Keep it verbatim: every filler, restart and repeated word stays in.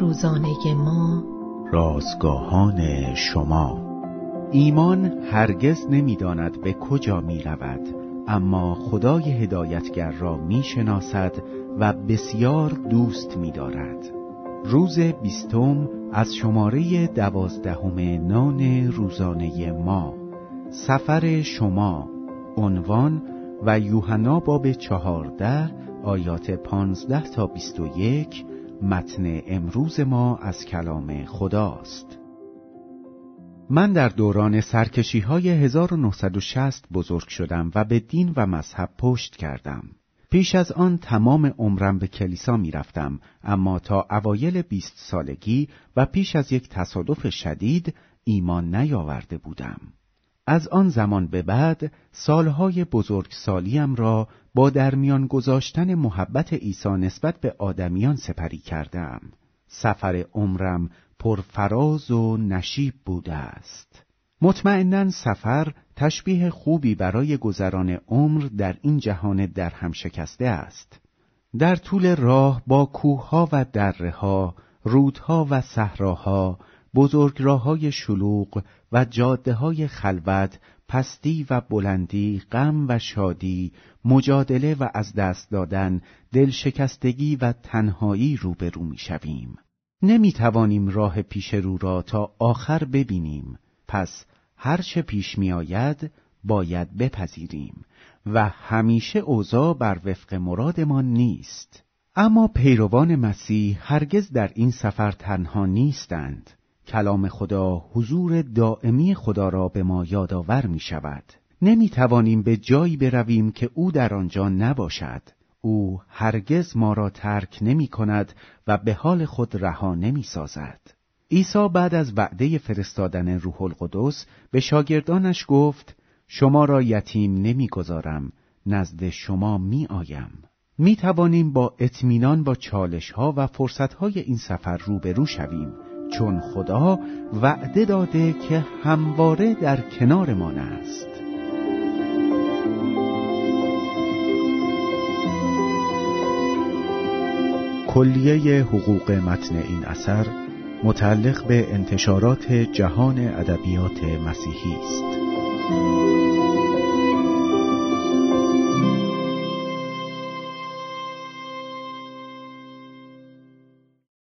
روزانه ما، رازگاهان شما. ایمان هرگز نمی‌داند به کجا می‌رود، اما خدای هدایتگر را می‌شناسد و بسیار دوست می‌دارد. روز بیستم از شماره دوازدهم نان روزانه ما، سفر شما. عنوان: و یوحنا باب چهارده آیات پانزده تا بیست و یک. متن امروز ما از کلام خداست. من در دوران سرکشی‌های هزار و نهصد و شصت بزرگ شدم و به دین و مذهب پشت کردم. پیش از آن تمام عمرم به کلیسا می رفتم، اما تا اوایل بیست سالگی و پیش از یک تصادف شدید ایمان نیاورده بودم. از آن زمان به بعد سالهای بزرگسالیم را با درمیان گذاشتن محبت عیسی نسبت به آدمیان سپری کردم. سفر عمرم پر فراز و نشیب بوده است. مطمئناً سفر تشبیه خوبی برای گذران عمر در این جهان درهم شکسته است. در طول راه با کوهها و دره‌ها، رودها و صحراها، بزرگراه‌های شلوغ و جاده‌های خلوت، پستی و بلندی، غم و شادی، مجادله و از دست دادن، دلشکستگی و تنهایی روبرو می‌شویم. نمی‌توانیم راه پیش رو را تا آخر ببینیم، پس هر چه پیش می‌آید باید بپذیریم و همیشه اوضاع بر وفق مرادمان نیست. اما پیروان مسیح هرگز در این سفر تنها نیستند. کلام خدا حضور دائمی خدا را به ما یادآور می شود. نمی توانیم به جایی برویم که او در آنجا نباشد. او هرگز ما را ترک نمی کند و به حال خود رها نمی سازد. عیسی بعد از وعده فرستادن روح القدس به شاگردانش گفت: شما را یتیم نمی گذارم، نزد شما می آیم. می توانیم با اطمینان با چالش ها و فرصت های این سفر روبرو شویم، چون خدا وعده داده که همواره در کنارمان است. کلیه حقوق متن این اثر متعلق به انتشارات جهان ادبیات مسیحی است.